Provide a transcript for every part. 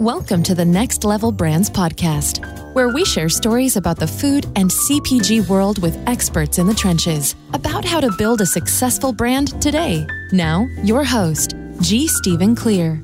Welcome to the Next Level Brands podcast, where we share stories about the food and CPG world with experts in the trenches about how to build a successful brand today. Now, your host, G. Stephen Clear.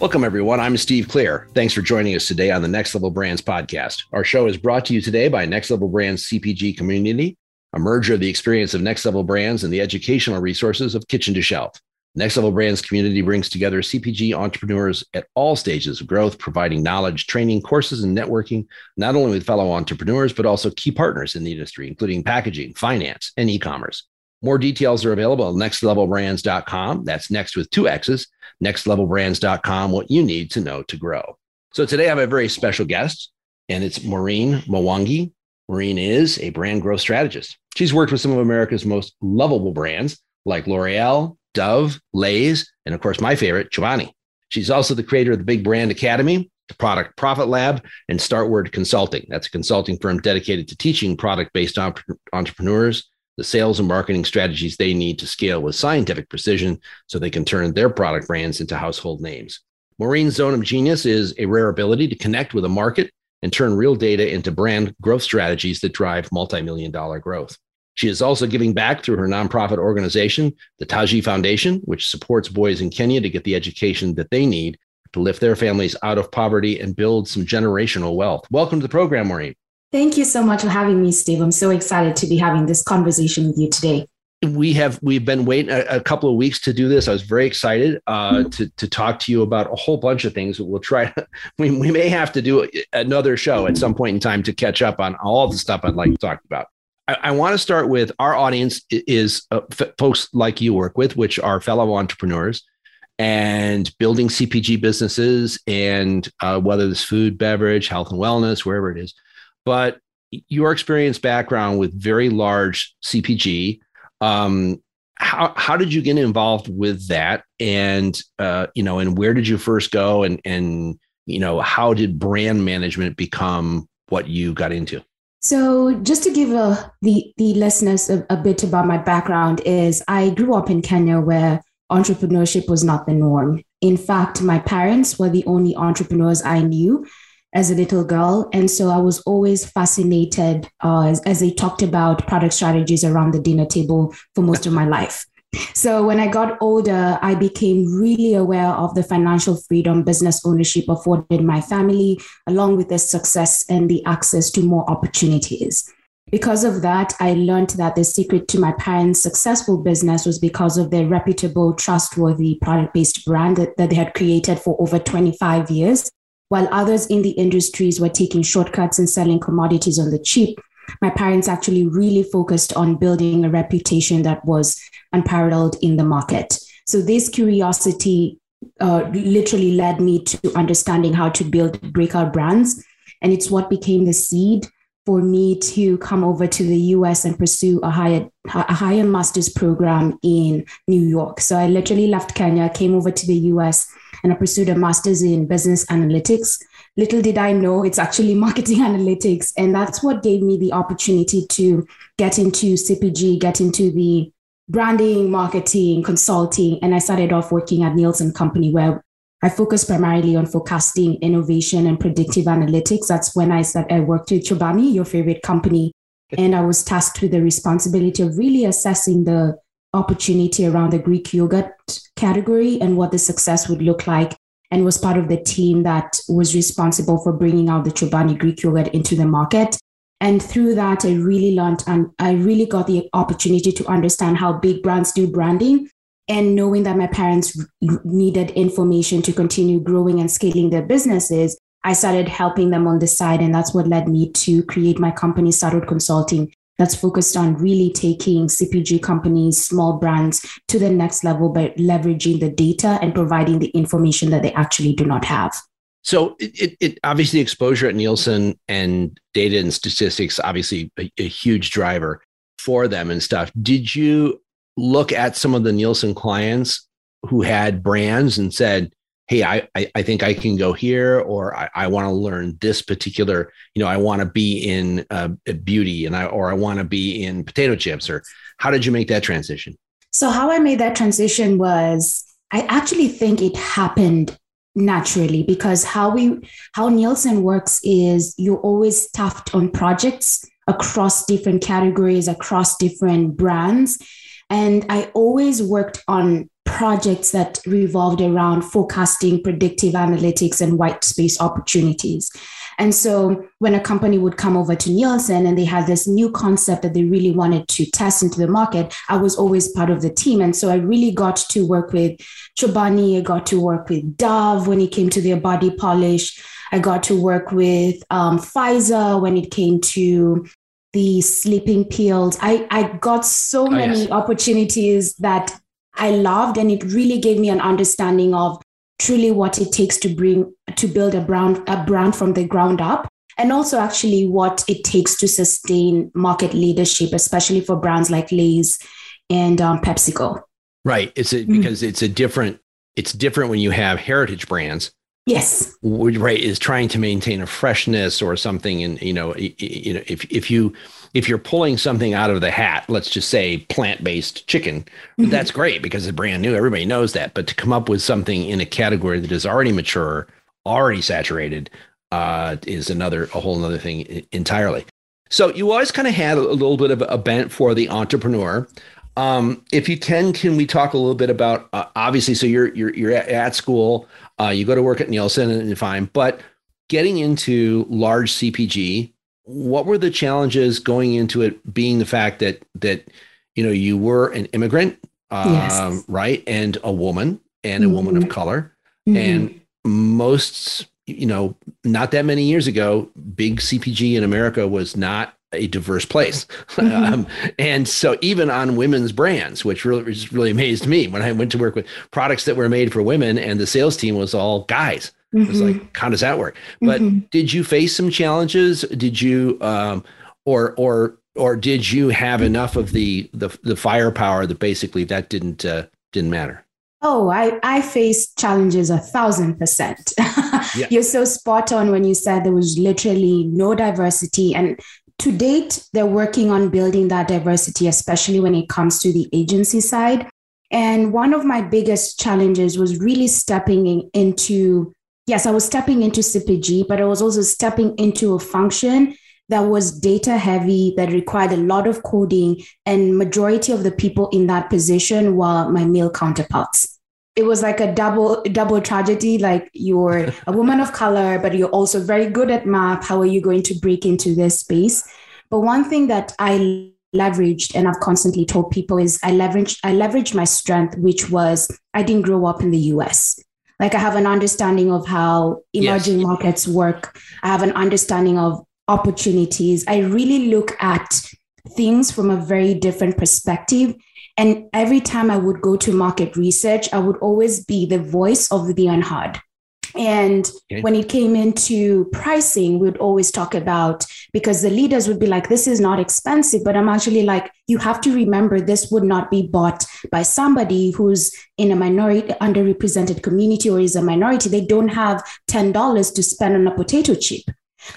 Welcome, everyone. I'm Steve Clear. Thanks for joining us today on the Next Level Brands podcast. Our show is brought to you today by Next Level Brands CPG Community, a merger of the experience of Next Level Brands and the educational resources of Kitchen to Shelf. Next Level Brands Community brings together CPG entrepreneurs at all stages of growth, providing knowledge, training, courses, and networking, not only with fellow entrepreneurs, but also key partners in the industry, including packaging, finance, and e-commerce. More details are available at nextlevelbrands.com. That's next with two X's, nextlevelbrands.com, what you need to know to grow. So today I have a very special guest, and it's Maureen Mwangi. Maureen is a brand growth strategist. She's worked with some of America's most lovable brands like L'Oreal, Dove, Lays, and of course, my favorite, Chobani. She's also the creator of the Big Brand Academy, the Product Profit Lab, and Startward Consulting. That's a consulting firm dedicated to teaching product-based entrepreneurs the sales and marketing strategies they need to scale with scientific precision so they can turn their product brands into household names. Maureen's zone of genius is a rare ability to connect with a market and turn real data into brand growth strategies that drive multi-million-dollar growth. She is also giving back through her nonprofit organization, the Taji Foundation, which supports boys in Kenya to get the education that they need to lift their families out of poverty and build some generational wealth. Welcome to the program, Maureen. Thank you so much for having me, Steve. I'm so excited to be having this conversation with you today. We've been waiting a couple of weeks to do this. I was very excited to talk to you about a whole bunch of things. We'll try. We may have to do another show at some point in time to catch up on all the stuff I'd like to talk about. I want to start with our audience is folks like you work with, which are fellow entrepreneurs and building CPG businesses, and whether it's food, beverage, health and wellness, wherever it is. But your experience background with very large CPG, how did you get involved with that? And, and where did you first go? And how did brand management become what you got into? So just to give the listeners a bit about my background is I grew up in Kenya where entrepreneurship was not the norm. In fact, my parents were the only entrepreneurs I knew as a little girl. And so I was always fascinated as they talked about product strategies around the dinner table for most of my life. So when I got older, I became really aware of the financial freedom business ownership afforded my family, along with the success and the access to more opportunities. Because of that, I learned that the secret to my parents' successful business was because of their reputable, trustworthy, product-based brand that they had created for over 25 years. While others in the industries were taking shortcuts and selling commodities on the cheap, my parents actually really focused on building a reputation that was unparalleled in the market. So this curiosity literally led me to understanding how to build breakout brands. And it's what became the seed for me to come over to the US and pursue a higher master's program in New York. So I literally left Kenya, came over to the US, and I pursued a master's in business analytics. Little did I know, it's actually marketing analytics. And that's what gave me the opportunity to get into CPG, get into the branding, marketing, consulting. And I started off working at Nielsen Company, where I focused primarily on forecasting, innovation, and predictive analytics. That's when I worked with Chobani, your favorite company. And I was tasked with the responsibility of really assessing the opportunity around the Greek yogurt category and what the success would look like, and was part of the team that was responsible for bringing out the Chobani Greek yogurt into the market. And through that, I really learned and I really got the opportunity to understand how big brands do branding, and knowing that my parents needed information to continue growing and scaling their businesses, I started helping them on the side. And that's what led me to create my company, Startward Consulting, that's focused on really taking CPG companies, small brands to the next level by leveraging the data and providing the information that they actually do not have. So it obviously exposure at Nielsen and data and statistics, obviously a huge driver for them and stuff. Did you look at some of the Nielsen clients who had brands and said, hey, I think I can go here, or I want to learn this particular, I want to be in beauty or I want to be in potato chips? Or how did you make that transition? So how I made that transition was I actually think it happened naturally, because how Nielsen works is you're always staffed on projects across different categories, across different brands. And I always worked on projects that revolved around forecasting, predictive analytics, and white space opportunities. And so when a company would come over to Nielsen and they had this new concept that they really wanted to test into the market, I was always part of the team. And so I really got to work with Chobani. I got to work with Dove when it came to their body polish. I got to work with Pfizer when it came to the sleeping pills. I got so many opportunities that I loved, and it really gave me an understanding of truly what it takes to build a brand from the ground up, and also actually what it takes to sustain market leadership, especially for brands like Lays and PepsiCo. Right. Because it's different when you have heritage brands. Yes. Right. Is trying to maintain a freshness or something. And, if you're pulling something out of the hat, let's just say plant-based chicken, that's great because it's brand new. Everybody knows that. But to come up with something in a category that is already mature, already saturated, is a whole other thing entirely. So you always kind of had a little bit of a bent for the entrepreneur. If you can we talk a little bit about, obviously, so you're at school, you go to work at Nielsen and fine, but getting into large CPG, what were the challenges going into it, being the fact that, you were an immigrant, yes. right. And a woman a woman of color and most, not that many years ago, big CPG in America was not a diverse place. And so even on women's brands, which really amazed me when I went to work with products that were made for women and the sales team was all guys. It was like, how does that work? But did you face some challenges? Did you, or did you have enough of the firepower that basically that didn't matter? Oh, I faced challenges 1,000%. Yeah. You're so spot on when you said there was literally no diversity. And to date, they're working on building that diversity, especially when it comes to the agency side. And one of my biggest challenges was really stepping into CPG, but I was also stepping into a function that was data heavy, that required a lot of coding, and majority of the people in that position were my male counterparts. It was like a double tragedy. Like, you're a woman of color, but you're also very good at math. How are you going to break into this space? But one thing that I leveraged, and I've constantly told people, is I leveraged my strength, which was I didn't grow up in the US. Like, I have an understanding of how emerging markets work. I have an understanding of opportunities. I really look at things from a very different perspective. And every time I would go to market research, I would always be the voice of the unheard. And when it came into pricing, we'd always talk about, because the leaders would be like, this is not expensive, but I'm actually like, you have to remember this would not be bought by somebody who's in a minority, underrepresented community, or is a minority. They don't have $10 to spend on a potato chip.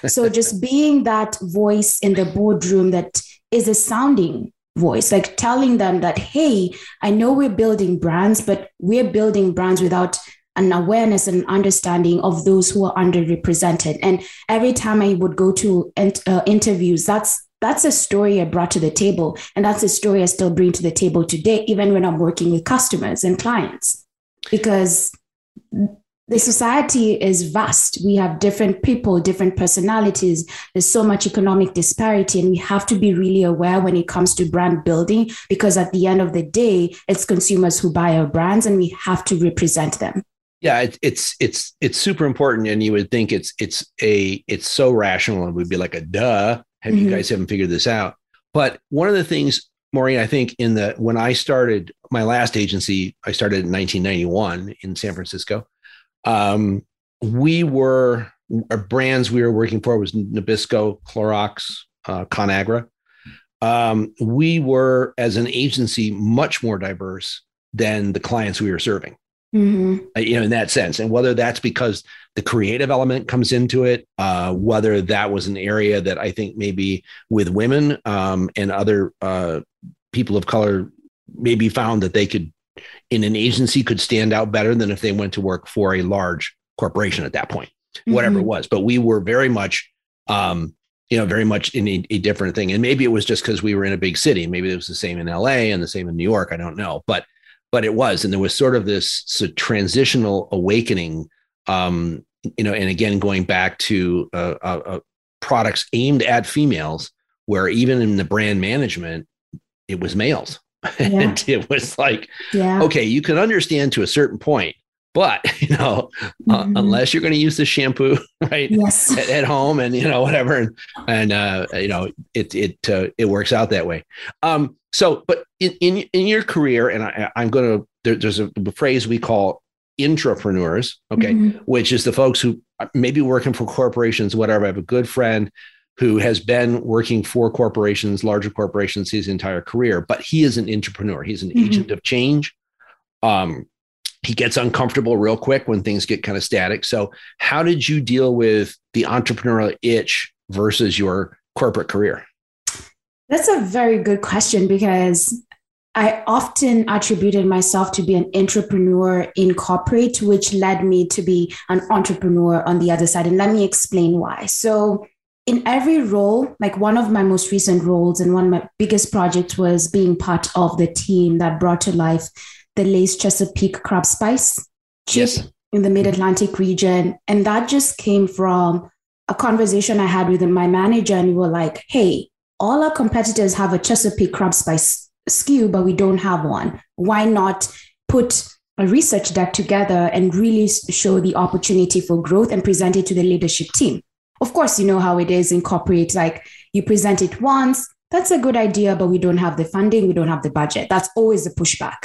So just being that voice in the boardroom that is a sounding voice, like telling them that, hey, I know we're building brands, but we're building brands without an awareness and understanding of those who are underrepresented. And every time I would go to interviews, that's a story I brought to the table. And that's a story I still bring to the table today, even when I'm working with customers and clients, because the society is vast. We have different people, different personalities. There's so much economic disparity, and we have to be really aware when it comes to brand building, because at the end of the day, it's consumers who buy our brands, and we have to represent them. Yeah, it's super important, and you would think it's so rational, and we'd be like, duh, you guys haven't figured this out? But one of the things, Maureen, I think when I started my last agency, I started in 1991 in San Francisco. Our brands we were working for was Nabisco, Clorox, Conagra. We were, as an agency, much more diverse than the clients we were serving. In that sense. And whether that's because the creative element comes into it, whether that was an area that I think maybe with women and other people of color maybe found that they could in an agency could stand out better than if they went to work for a large corporation at that point, whatever it was. But we were very much, very much in a different thing. And maybe it was just because we were in a big city. Maybe it was the same in LA and the same in New York. I don't know. But it was. And there was sort of this transitional awakening, and again, going back to products aimed at females, where even in the brand management, it was males. Yeah. And it was like, okay, you can understand to a certain point, but, unless you're going to use this shampoo, right, at home and, whatever. It works out that way. But in your career, and there's a phrase we call intrapreneurs, okay, which is the folks who may be working for corporations, whatever. I have a good friend who has been working for corporations, larger corporations, his entire career, but he is an entrepreneur. He's an agent of change. He gets uncomfortable real quick when things get kind of static. So how did you deal with the entrepreneurial itch versus your corporate career? That's a very good question, because I often attributed myself to be an entrepreneur in corporate, which led me to be an entrepreneur on the other side. And let me explain why. So in every role, like one of my most recent roles and one of my biggest projects was being part of the team that brought to life the Lays Chesapeake crab spice chip in the mid-Atlantic region. And that just came from a conversation I had with my manager, and we were like, hey, all our competitors have a Chesapeake crab spice SKU, but we don't have one. Why not put a research deck together and really show the opportunity for growth and present it to the leadership team? Of course, you know how it is in corporate, like you present it once, that's a good idea, but we don't have the funding, we don't have the budget. That's always the pushback.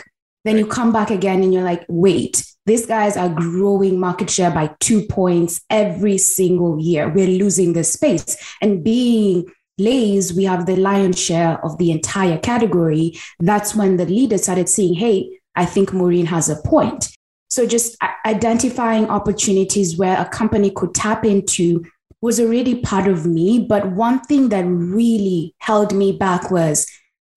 Then you come back again and you're like, wait, these guys are growing market share by 2 points every single year. We're losing this space. And being Lays, we have the lion's share of the entire category. That's when the leader started saying, hey, I think Maureen has a point. So just identifying opportunities where a company could tap into was already part of me. But one thing that really held me back was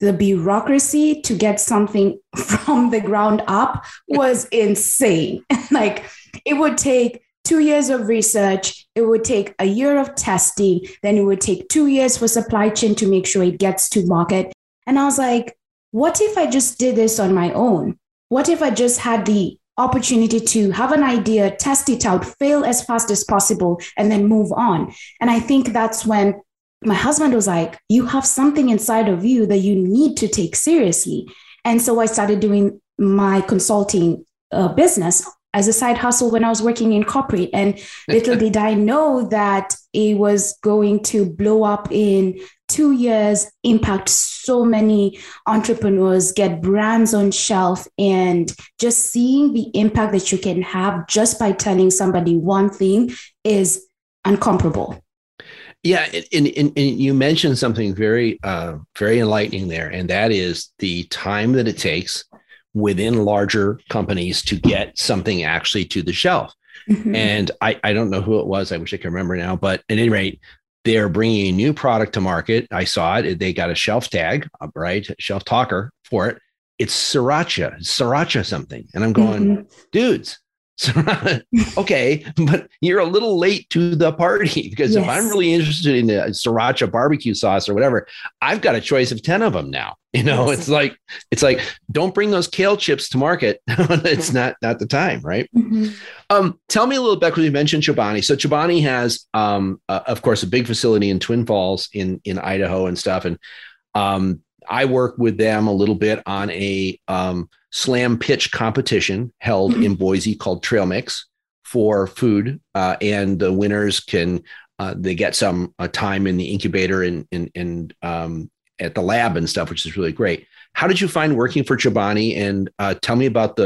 the bureaucracy to get something from the ground up was insane. Like it would take 2 years of research. It would take a year of testing. Then it would take 2 years for supply chain to make sure it gets to market. And I was like, what if I just did this on my own? What if I just had the opportunity to have an idea, test it out, fail as fast as possible, and then move on? And I think that's when my husband was like, you have something inside of you that you need to take seriously. And so I started doing my consulting business as a side hustle when I was working in corporate. And little did I know that it was going to blow up in 2 years, impact so many entrepreneurs, get brands on shelf, and just seeing the impact that you can have just by telling somebody one thing is incomparable. Yeah. And you mentioned something very, very enlightening there. And that is the time that it takes within larger companies to get something actually to the shelf. And I don't know who it was. I wish I could remember now, but at any rate, they're bringing a new product to market. I saw it. They got a shelf tag, right? Shelf talker for it. It's sriracha something. And I'm going, dudes, sriracha, okay, but you're a little late to the party, because if I'm really interested in a sriracha barbecue sauce or whatever, I've got a choice of 10 of them now. It's like, don't bring those kale chips to market. It's not the time, right? Tell me a little bit, because you mentioned Chobani. So Chobani has, of course, a big facility in Twin Falls in Idaho and stuff. And I work with them a little bit on a slam pitch competition held in Boise called Trail Mix for food. And the winners can, they get some time in the incubator and at the lab and stuff, which is really great. How did you find working for Chobani? And tell me about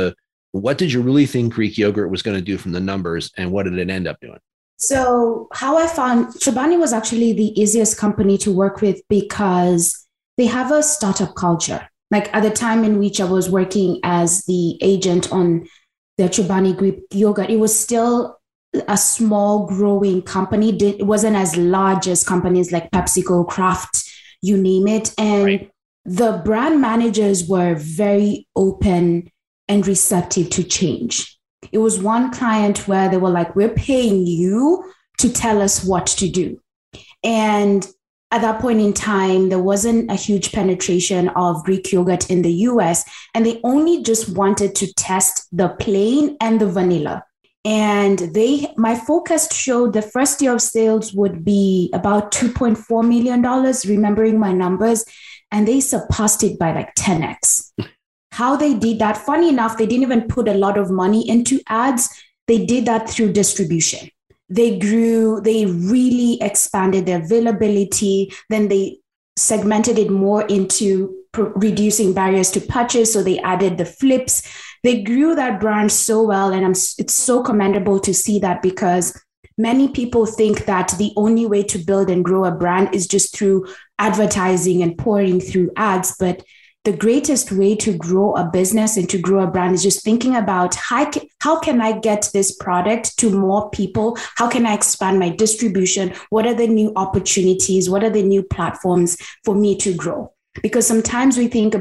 what did you really think Greek yogurt was going to do from the numbers, and what did it end up doing? So how I found Chobani was actually the easiest company to work with, because they have a startup culture. Like at the time in which I was working as the agent on the Chobani Greek yogurt, it was still a small growing company. It wasn't as large as companies like PepsiCo, Kraft, you name it. And the brand managers were very open and receptive to change. It was one client where they were like, we're paying you to tell us what to do. And at that point in time, there wasn't a huge penetration of Greek yogurt in the US, and they only just wanted to test the plain and the vanilla. And my forecast showed the first year of sales would be about $2.4 million, remembering my numbers, and they surpassed it by like 10x. How they did that, funny enough, they didn't even put a lot of money into ads. They did that through distribution. They grew, they really expanded their availability. Then they segmented it more into reducing barriers to purchase. So they added the flips. They grew that brand so well. And it's so commendable to see that, because many people think that the only way to build and grow a brand is just through advertising and pouring through ads. But the greatest way to grow a business and to grow a brand is just thinking about how can I get this product to more people? How can I expand my distribution? What are the new opportunities? What are the new platforms for me to grow? Because sometimes we think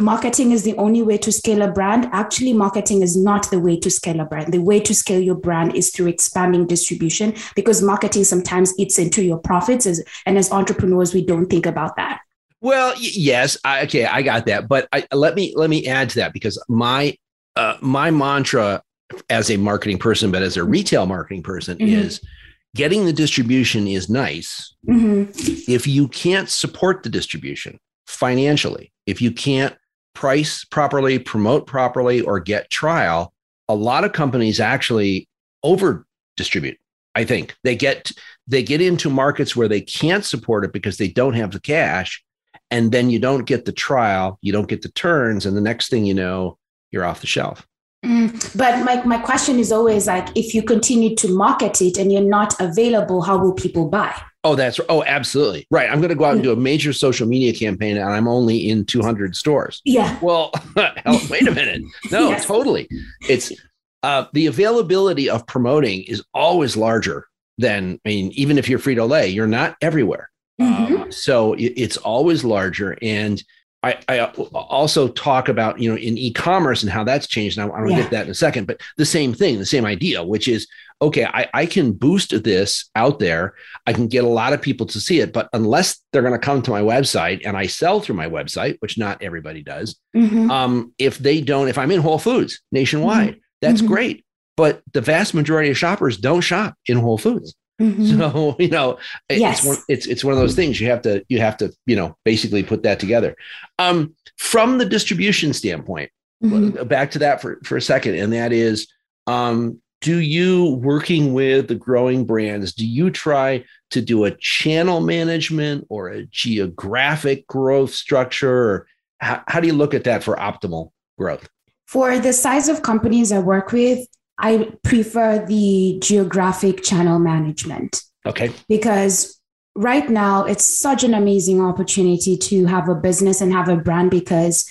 marketing is the only way to scale a brand. Actually, marketing is not the way to scale a brand. The way to scale your brand is through expanding distribution, because marketing sometimes eats into your profits. And as entrepreneurs, we don't think about that. Well, yes. Okay, I got that. But let me add to that, because my mantra as a marketing person, but as a retail marketing person, mm-hmm. is getting the distribution is nice. Mm-hmm. If you can't support the distribution financially, if you can't price properly, promote properly, or get trial, a lot of companies actually over distribute. I think they get into markets where they can't support it because they don't have the cash. And then you don't get the trial, you don't get the turns, and the next thing you know, you're off the shelf. But my question is always like, if you continue to market it and you're not available, how will people buy? Oh, absolutely. Right. I'm going to go out and do a major social media campaign and I'm only in 200 stores. Yeah. Well, hell, wait a minute. No, yes. Totally. It's the availability of promoting is always larger than, I mean, even if you're Frito-Lay, you're not everywhere. Mm-hmm. So it's always larger. And I also talk about, you know, in e-commerce and how that's changed. And I'm going to get that in a second, but the same thing, the same idea, which is, okay, I can boost this out there. I can get a lot of people to see it, but unless they're going to come to my website and I sell through my website, which not everybody does. Mm-hmm. If I'm in Whole Foods nationwide, mm-hmm. that's mm-hmm. great. But the vast majority of shoppers don't shop in Whole Foods. Mm-hmm. So, you know, it's one of those things you have to, you know, basically put that together from the distribution standpoint, mm-hmm. back to that for a second. And that is, do you working with the growing brands? Do you try to do a channel management or a geographic growth structure? Or how do you look at that for optimal growth? For the size of companies I work with, I prefer the geographic channel management. Okay. Because right now it's such an amazing opportunity to have a business and have a brand, because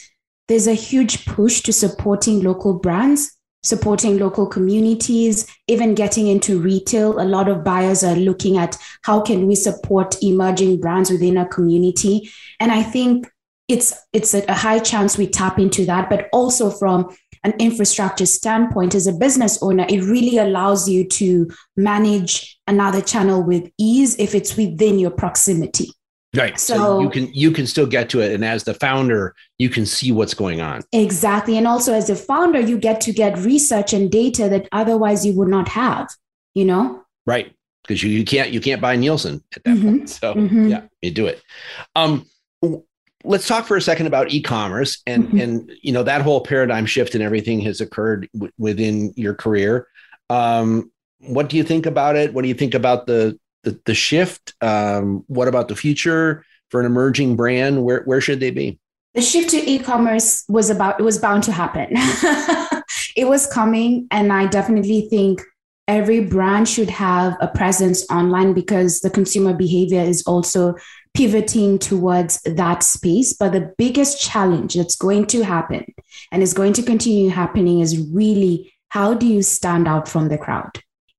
there's a huge push to supporting local brands, supporting local communities, even getting into retail. A lot of buyers are looking at how can we support emerging brands within a community. And I think it's a high chance we tap into that, but also from an infrastructure standpoint, as a business owner, it really allows you to manage another channel with ease if it's within your proximity. Right. So you can still get to it. And as the founder, you can see what's going on. Exactly. And also as a founder, you get to get research and data that otherwise you would not have, you know? Right. Because you can't buy Nielsen at that mm-hmm. point. So mm-hmm. yeah, you do it. Let's talk for a second about e-commerce and, mm-hmm. and, you know, that whole paradigm shift and everything has occurred within your career. What do you think about it? What do you think about the shift? What about the future for an emerging brand? Where should they be? The shift to e-commerce was bound to happen. It was coming. And I definitely think every brand should have a presence online, because the consumer behavior is also pivoting towards that space. But the biggest challenge that's going to happen and is going to continue happening is really, how do you stand out from the crowd?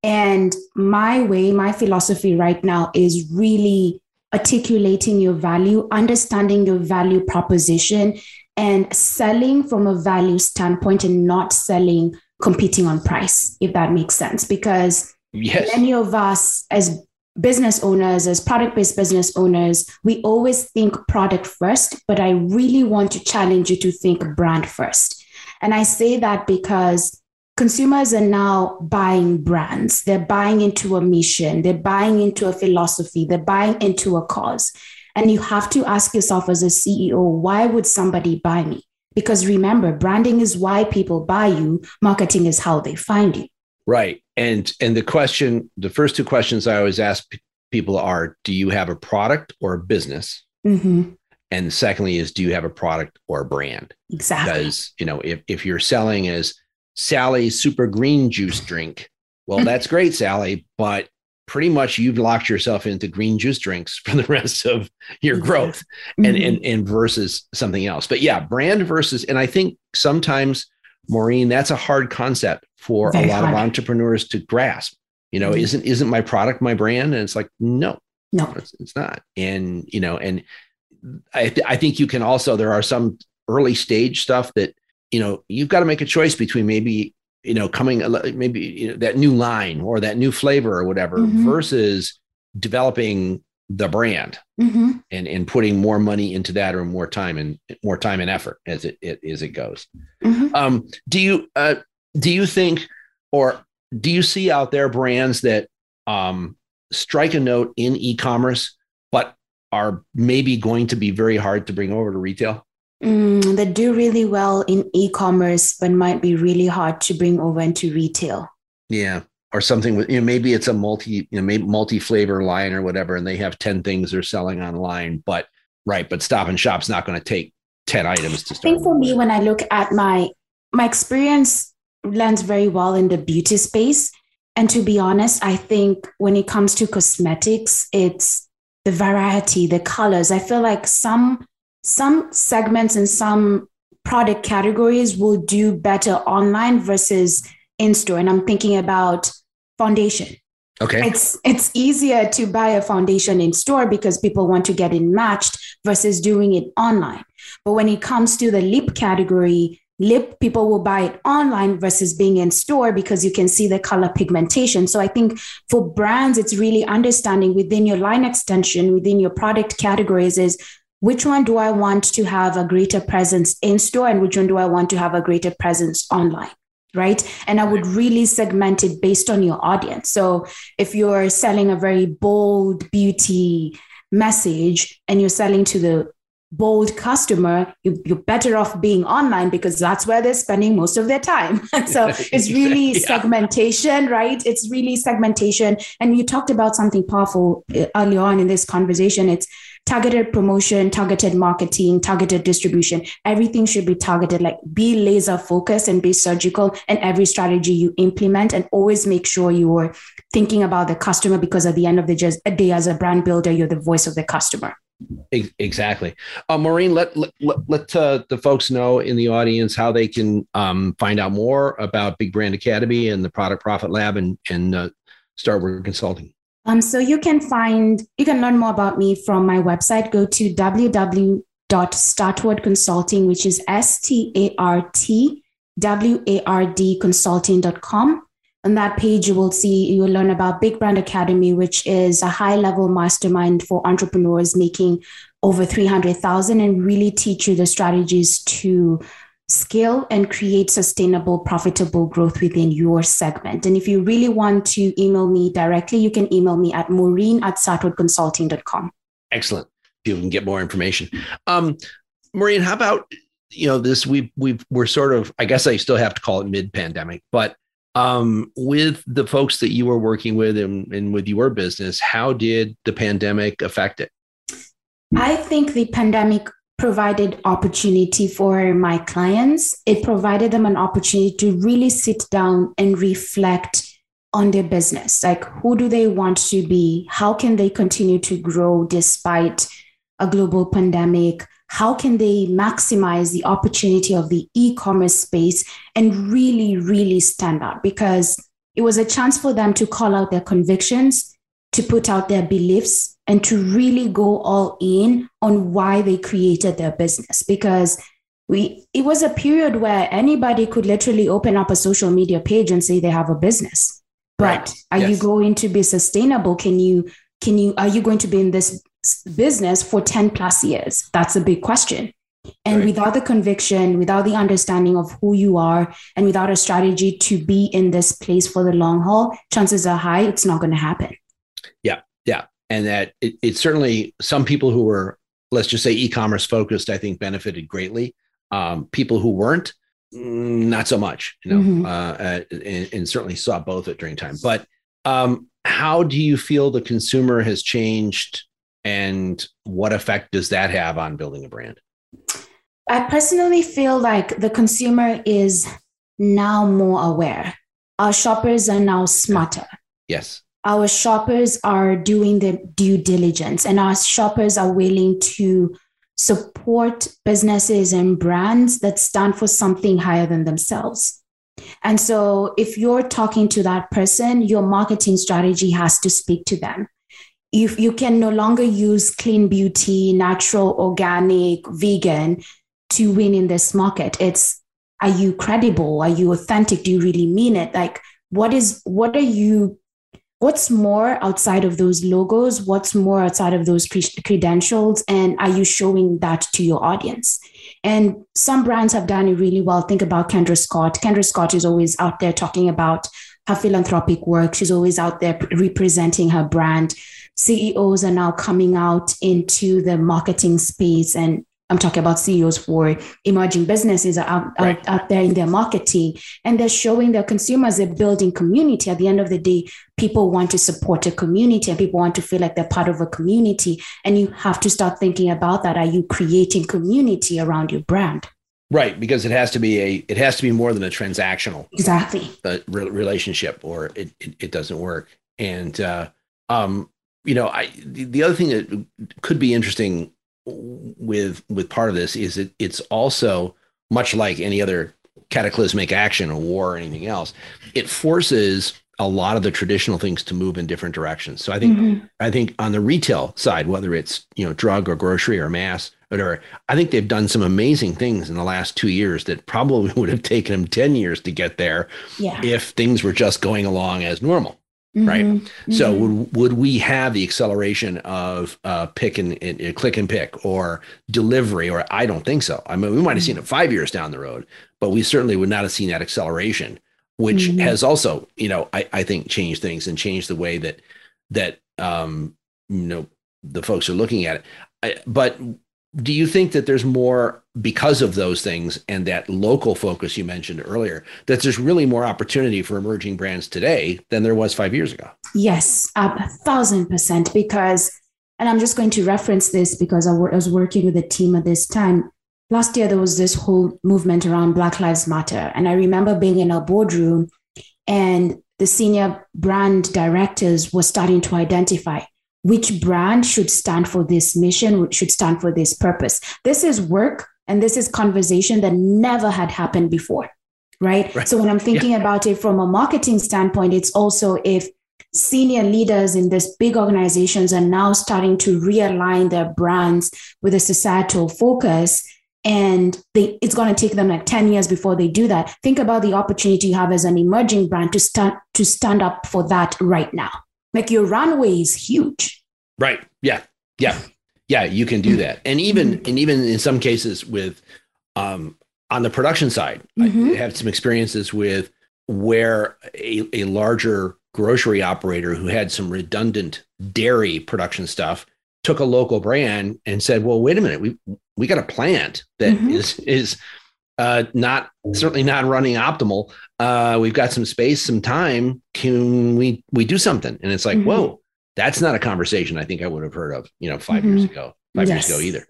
And my philosophy right now is really articulating your value, understanding your value proposition, and selling from a value standpoint and not selling competing on price, if that makes sense. Because many of us as business owners, as product-based business owners, we always think product first, but I really want to challenge you to think brand first. And I say that because consumers are now buying brands. They're buying into a mission. They're buying into a philosophy. They're buying into a cause. And you have to ask yourself as a CEO, why would somebody buy me? Because remember, branding is why people buy you. Marketing is how they find you. Right. And the question, the first two questions I always ask people are, do you have a product or a business? Mm-hmm. And secondly is, do you have a product or a brand? Exactly. Because, you know, if you're selling as Sally's super green juice drink, well, that's great, Sally, but pretty much you've locked yourself into green juice drinks for the rest of your growth and versus something else. But yeah, brand versus, and I think sometimes, Maureen, that's a hard concept for a lot of entrepreneurs to grasp. You know, isn't my product my brand? And it's like, no, it's not. And, you know, and I think you can also, there are some early stage stuff that, you know, you've got to make a choice between maybe that new line or that new flavor or whatever versus developing the brand and putting more money into that or more time and effort as it goes. Mm-hmm. Do you think, or do you see out there brands that strike a note in e-commerce, but are maybe going to be very hard to bring over to retail? That do really well in e-commerce, but might be really hard to bring over into retail. Yeah. Or something with, you know, maybe it's a multi-flavor line or whatever, and they have 10 things they're selling online, but Stop and Shop's not going to take 10 items to start. I think for me, when I look at my experience lends very well in the beauty space. And to be honest, I think when it comes to cosmetics, it's the variety, the colors. I feel like some segments and some product categories will do better online versus in-store. And I'm thinking about foundation. Okay. It's easier to buy a foundation in store because people want to get it matched versus doing it online. But when it comes to the lip category, people will buy it online versus being in store because you can see the color pigmentation. So I think for brands, it's really understanding within your line extension, within your product categories is, which one do I want to have a greater presence in store and which one do I want to have a greater presence online, right? And I would really segment it based on your audience. So if you're selling a very bold beauty message and you're selling to the bold customer, you're better off being online because that's where they're spending most of their time. So it's really segmentation, right? It's really segmentation. And you talked about something powerful earlier on in this conversation. It's targeted promotion, targeted marketing, targeted distribution. Everything should be targeted, like be laser focused and be surgical in every strategy you implement, and always make sure you're thinking about the customer, because at the end of the day, as a brand builder, you're the voice of the customer. Exactly. Maureen, let the folks know in the audience how they can find out more about Big Brand Academy and the Product Profit Lab and Startward Consulting. So you can learn more about me from my website. Go to www.Startward Consulting, which is StartwardConsulting.com. On that page, you will learn about Big Brand Academy, which is a high-level mastermind for entrepreneurs making over $300,000 and really teach you the strategies to scale and create sustainable, profitable growth within your segment. And if you really want to email me directly, you can email me at maureen@startwardconsulting.com. Excellent. People can get more information. Maureen, how about, you know, this, we're sort of, I guess I still have to call it mid-pandemic, but with the folks that you were working with and with your business, how did the pandemic affect it? I think the pandemic provided opportunity for my clients. It provided them an opportunity to really sit down and reflect on their business. Like, who do they want to be? How can they continue to grow despite a global pandemic? How can they maximize the opportunity of the e-commerce space and really, really stand out? Because it was a chance for them to call out their convictions, to put out their beliefs, and to really go all in on why they created their business. Because It was a period where anybody could literally open up a social media page and say they have a business. But right. Are you going to be sustainable? Are you going to be in this business for 10 plus years? That's a big question. And right. without the conviction, without the understanding of who you are, and without a strategy to be in this place for the long haul, chances are high it's not going to happen. Yeah. Yeah. And that it's certainly some people who were, let's just say, e-commerce focused, I think benefited greatly. People who weren't, not so much, mm-hmm. and certainly saw both at during time. But how do you feel the consumer has changed, and what effect does that have on building a brand? I personally feel like the consumer is now more aware. Our shoppers are now smarter. Yes. Our shoppers are doing their due diligence, and our shoppers are willing to support businesses and brands that stand for something higher than themselves. And so if you're talking to that person, your marketing strategy has to speak to them. If you can no longer use clean beauty, natural, organic, vegan to win in this market. It's, are you credible? Are you authentic? Do you really mean it? Like, what's more outside of those logos? What's more outside of those credentials? And are you showing that to your audience? And some brands have done it really well. Think about Kendra Scott. Kendra Scott is always out there talking about her philanthropic work. She's always out there representing her brand. CEOs are now coming out into the marketing space. And I'm talking about CEOs for emerging businesses are out there in their marketing, and they're showing their consumers they're building community. At the end of the day, people want to support a community, and people want to feel like they're part of a community. And you have to start thinking about that. Are you creating community around your brand? Right, because it has to be more than a transactional relationship, or it doesn't work. And the other thing that could be interesting with part of this is it's also much like any other cataclysmic action, a war or anything else, it forces a lot of the traditional things to move in different directions. So I think mm-hmm. On the retail side, whether it's drug or grocery or mass, whatever, I think they've done some amazing things in the last 2 years that probably would have taken them 10 years to get there if things were just going along as normal. Mm-hmm. Right. Mm-hmm. So would we have the acceleration of click and pick or delivery? Or I don't think so. I mean, we might have seen it 5 years down the road, but we certainly would not have seen that acceleration, which mm-hmm. has also, I think changed things and changed the way that the folks are looking at it. But do you think that there's more because of those things and that local focus you mentioned earlier, that there's really more opportunity for emerging brands today than there was 5 years ago? Yes, 1,000%. Because, and I'm just going to reference this because I was working with a team at this time. Last year, there was this whole movement around Black Lives Matter. And I remember being in a boardroom and the senior brand directors were starting to identify which brand should stand for this mission, should stand for this purpose. This is work, and this is conversation that never had happened before, right? So when I'm thinking about it from a marketing standpoint, it's also if senior leaders in these big organizations are now starting to realign their brands with a societal focus, and it's going to take them like 10 years before they do that. Think about the opportunity you have as an emerging brand to stand up for that right now. Like your runway is huge. Right. Yeah. Yeah. Yeah. You can do that. And even in some cases with on the production side, mm-hmm. I have some experiences with where a larger grocery operator who had some redundant dairy production stuff took a local brand and said, well, wait a minute, we got a plant that mm-hmm. is not certainly not running optimal. We've got some space, some time. Can we do something? And it's like, mm-hmm. whoa, that's not a conversation I think I would have heard of, 5 years ago either.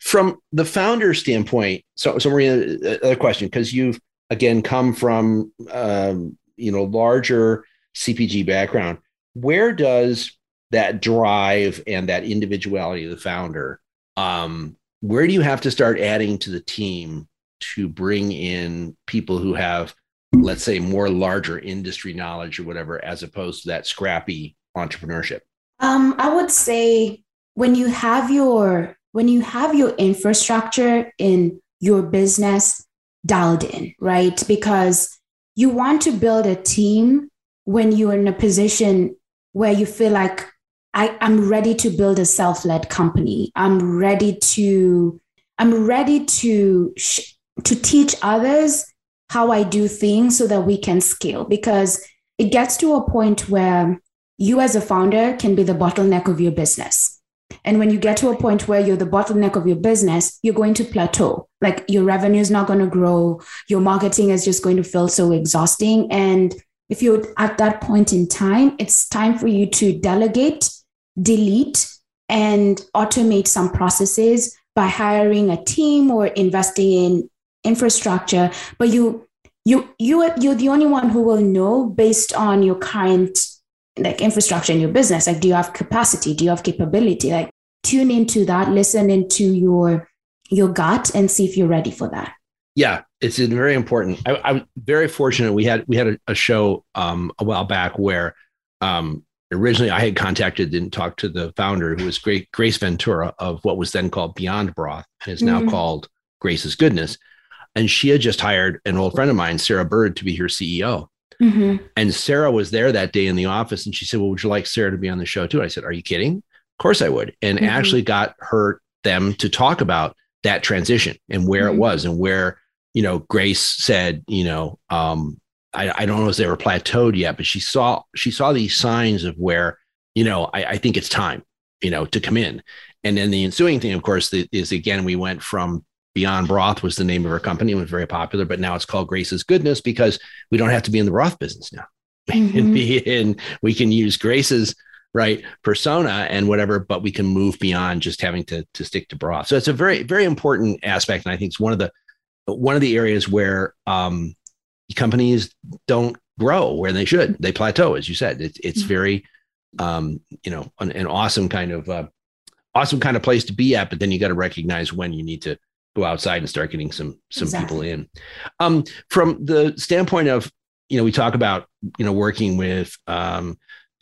From the founder standpoint, so Maureen, another question, because you've again come from larger CPG background. Where does that drive and that individuality of the founder? Where do you have to start adding to the team to bring in people who have, let's say, more larger industry knowledge or whatever, as opposed to that scrappy entrepreneurship? I would say when you have your infrastructure in your business dialed in, right? Because you want to build a team when you're in a position where you feel like, I'm ready to build a self-led company. I'm ready to teach others how I do things so that we can scale, because it gets to a point where you as a founder can be the bottleneck of your business. And when you get to a point where you're the bottleneck of your business, you're going to plateau. Like, your revenue is not going to grow. Your marketing is just going to feel so exhausting. And if you're at that point in time, it's time for you to delegate, delete, and automate some processes by hiring a team or investing in infrastructure. But you're the only one who will know, based on your current like infrastructure in your business. Like, do you have capacity? Do you have capability? Like, tune into that, listen into your gut, and see if you're ready for that. Yeah, it's very important. I'm very fortunate. We had a show a while back where originally I had contacted and talked to the founder, who was Grace Ventura, of what was then called Beyond Broth and is now called Grace's Goodness. And she had just hired an old friend of mine, Sarah Bird, to be her CEO. Mm-hmm. And Sarah was there that day in the office, and she said, well, would you like Sarah to be on the show too? I said, are you kidding? Of course I would. And actually got them to talk about that transition and where it was, and where, Grace said, I don't know if they were plateaued yet, but she saw these signs of where, I think it's time, to come in. And then the ensuing thing, of course, is, again, we went from Beyond Broth was the name of her company. It was very popular, but now it's called Grace's Goodness, because we don't have to be in the broth business now. We can use Grace's persona and whatever, but we can move beyond just having to stick to broth. So it's a very, very important aspect. And I think it's one of the areas where companies don't grow where they should. They plateau, as you said. It's very, an awesome kind of place to be at, but then you got to recognize when you need to go outside and start getting some exactly. people in. From the standpoint of, we talk about, working with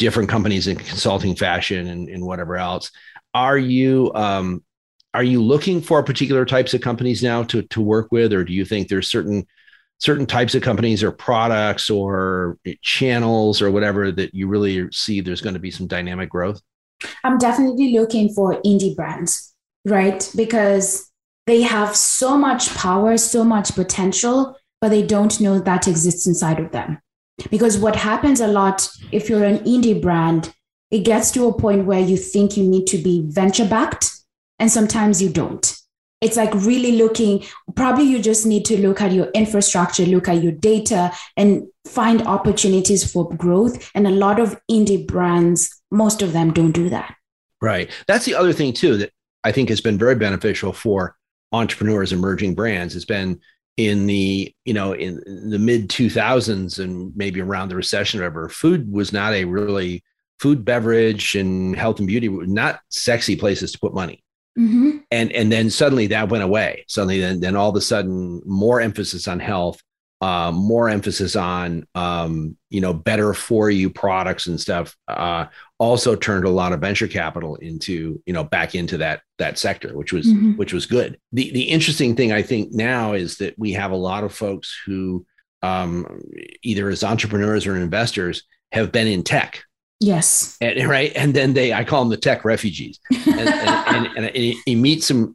different companies in consulting fashion and whatever else. Are you looking for particular types of companies now to work with, or do you think there's certain types of companies or products or channels or whatever that you really see there's going to be some dynamic growth? I'm definitely looking for indie brands, right? Because they have so much power, so much potential, but they don't know that exists inside of them. Because what happens a lot, if you're an indie brand, it gets to a point where you think you need to be venture-backed, and sometimes you don't. It's like really probably you just need to look at your infrastructure, look at your data, and find opportunities for growth. And a lot of indie brands, most of them don't do that. Right. That's the other thing, too, that I think has been very beneficial for entrepreneurs, emerging brands. Has been in the, in the mid 2000s and maybe around the recession or whatever, food, beverage, and health and beauty were not sexy places to put money. Mm-hmm. And then suddenly that went away. Suddenly then all of a sudden more emphasis on health, more emphasis on, better for you products and stuff, also turned a lot of venture capital into, back into that sector, which was good. The interesting thing I think now is that we have a lot of folks who either as entrepreneurs or investors have been in tech. Yes. And then I call them the tech refugees, and you meet some,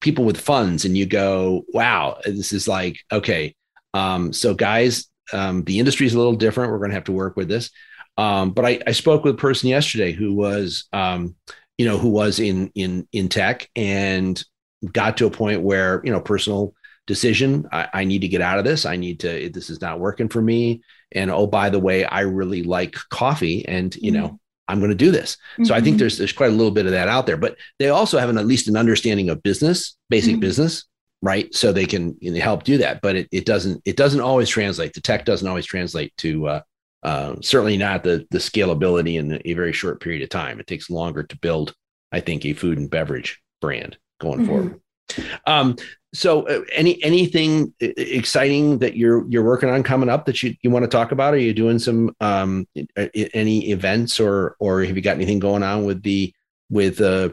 people with funds, and you go, wow, this is like, okay. So guys, the industry is a little different. We're going to have to work with this. But I spoke with a person yesterday who was, in tech, and got to a point where, personal decision, I need to get out of this. This is not working for me. And oh, by the way, I really like coffee, and, I'm going to do this. Mm-hmm. So I think there's quite a little bit of that out there, but they also have at least an understanding of business, basic business, right? So they can help do that, but it doesn't always translate. The tech doesn't always translate to, certainly not the scalability in a very short period of time. It takes longer to build, I think, a food and beverage brand going forward. So anything exciting that you're working on coming up that you want to talk about? Are you doing some any events or have you got anything going on with the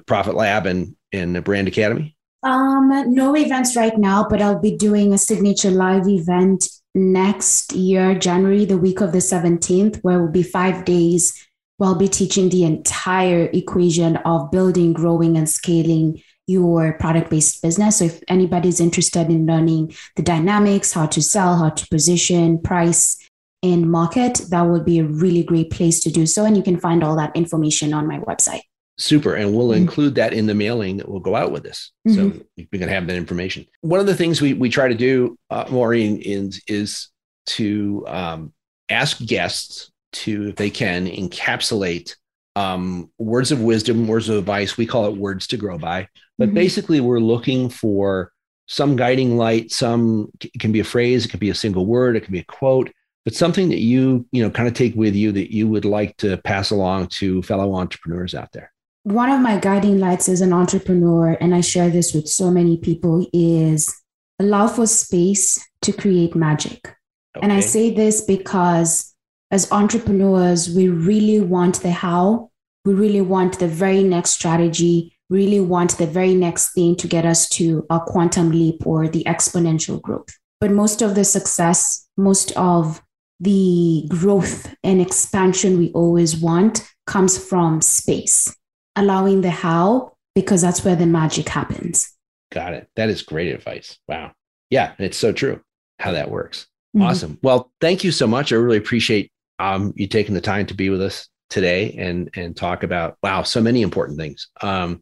Profit Lab and the Brand Academy? No events right now, but I'll be doing a signature live event next year, January, the week of the 17th, where it will be 5 days. Where I'll be teaching the entire equation of building, growing, and scaling your product-based business. So if anybody's interested in learning the dynamics, how to sell, how to position, price, and market, that would be a really great place to do so. And you can find all that information on my website. Super. And we'll include that in the mailing that will go out with this. Mm-hmm. So we can have that information. One of the things we try to do, Maureen, is to ask guests to, if they can, encapsulate words of wisdom, words of advice. We call it words to grow by. But basically, we're looking for some guiding light. It can be a phrase. It could be a single word. It can be a quote. But something that you kind of take with you that you would like to pass along to fellow entrepreneurs out there. One of my guiding lights as an entrepreneur, and I share this with so many people, is allow for space to create magic. Okay. And I say this because as entrepreneurs, we really want the how, we really want the very next strategy, really want the very next thing to get us to a quantum leap or the exponential growth. But most of the success, most of the growth and expansion we always want comes from space. Allowing the how, because that's where the magic happens. Got it. That is great advice. Wow. Yeah. It's so true how that works. Mm-hmm. Awesome. Well, thank you so much. I really appreciate you taking the time to be with us today and talk about, wow, so many important things. And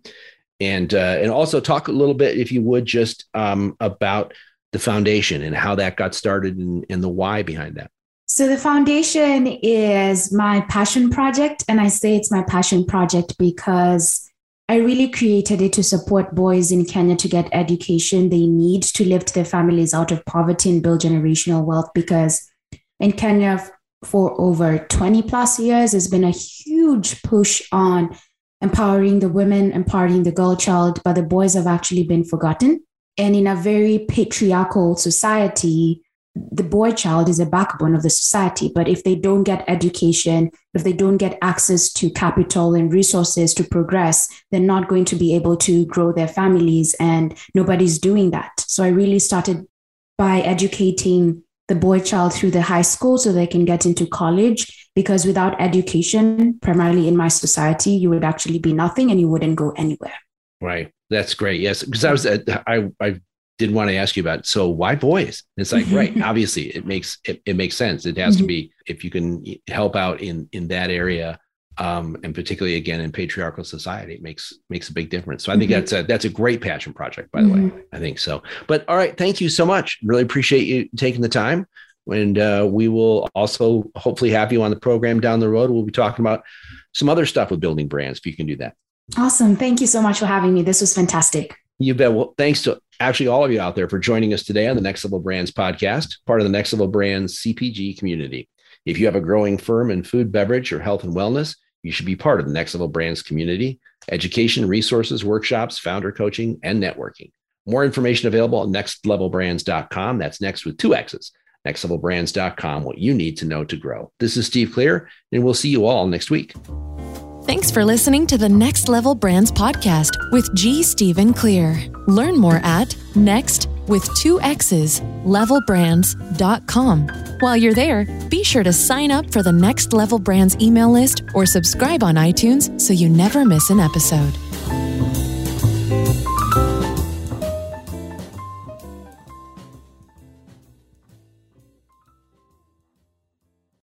also talk a little bit, if you would, just about the foundation and how that got started and the why behind that. So the foundation is my passion project. And I say it's my passion project because I really created it to support boys in Kenya to get education they need to lift their families out of poverty and build generational wealth. Because in Kenya for over 20 plus years, there's been a huge push on empowering the women, empowering the girl child, but the boys have actually been forgotten. And in a very patriarchal society, the boy child is a backbone of the society. But if they don't get education, if they don't get access to capital and resources to progress, they're not going to be able to grow their families. And nobody's doing that. So I really started by educating the boy child through the high school so they can get into college. Because without education, primarily in my society, you would actually be nothing and you wouldn't go anywhere. Right. That's great. Yes. Because I was, I did want to ask you about, so why boys? It's like, right. Obviously it makes sense. It has to be, if you can help out in that area and particularly again, in patriarchal society, it makes a big difference. So I think that's a great passion project, by the way, I think so. But all right. Thank you so much. Really appreciate you taking the time. And we will also hopefully have you on the program down the road. We'll be talking about some other stuff with building brands, if you can do that. Awesome. Thank you so much for having me. This was fantastic. You bet. Well, thanks to actually all of you out there for joining us today on the Next Level Brands podcast, part of the Next Level Brands CPG community. If you have a growing firm in food, beverage, or health and wellness, you should be part of the Next Level Brands community, education, resources, workshops, founder coaching, and networking. More information available at nextlevelbrands.com. That's next with 2 X's. Nextlevelbrands.com, what you need to know to grow. This is Steve Clear, and we'll see you all next week. Thanks for listening to the Next Level Brands podcast with G. Stephen Clear. Learn more at next2xlevelbrands.com. While you're there, be sure to sign up for the Next Level Brands email list or subscribe on iTunes so you never miss an episode.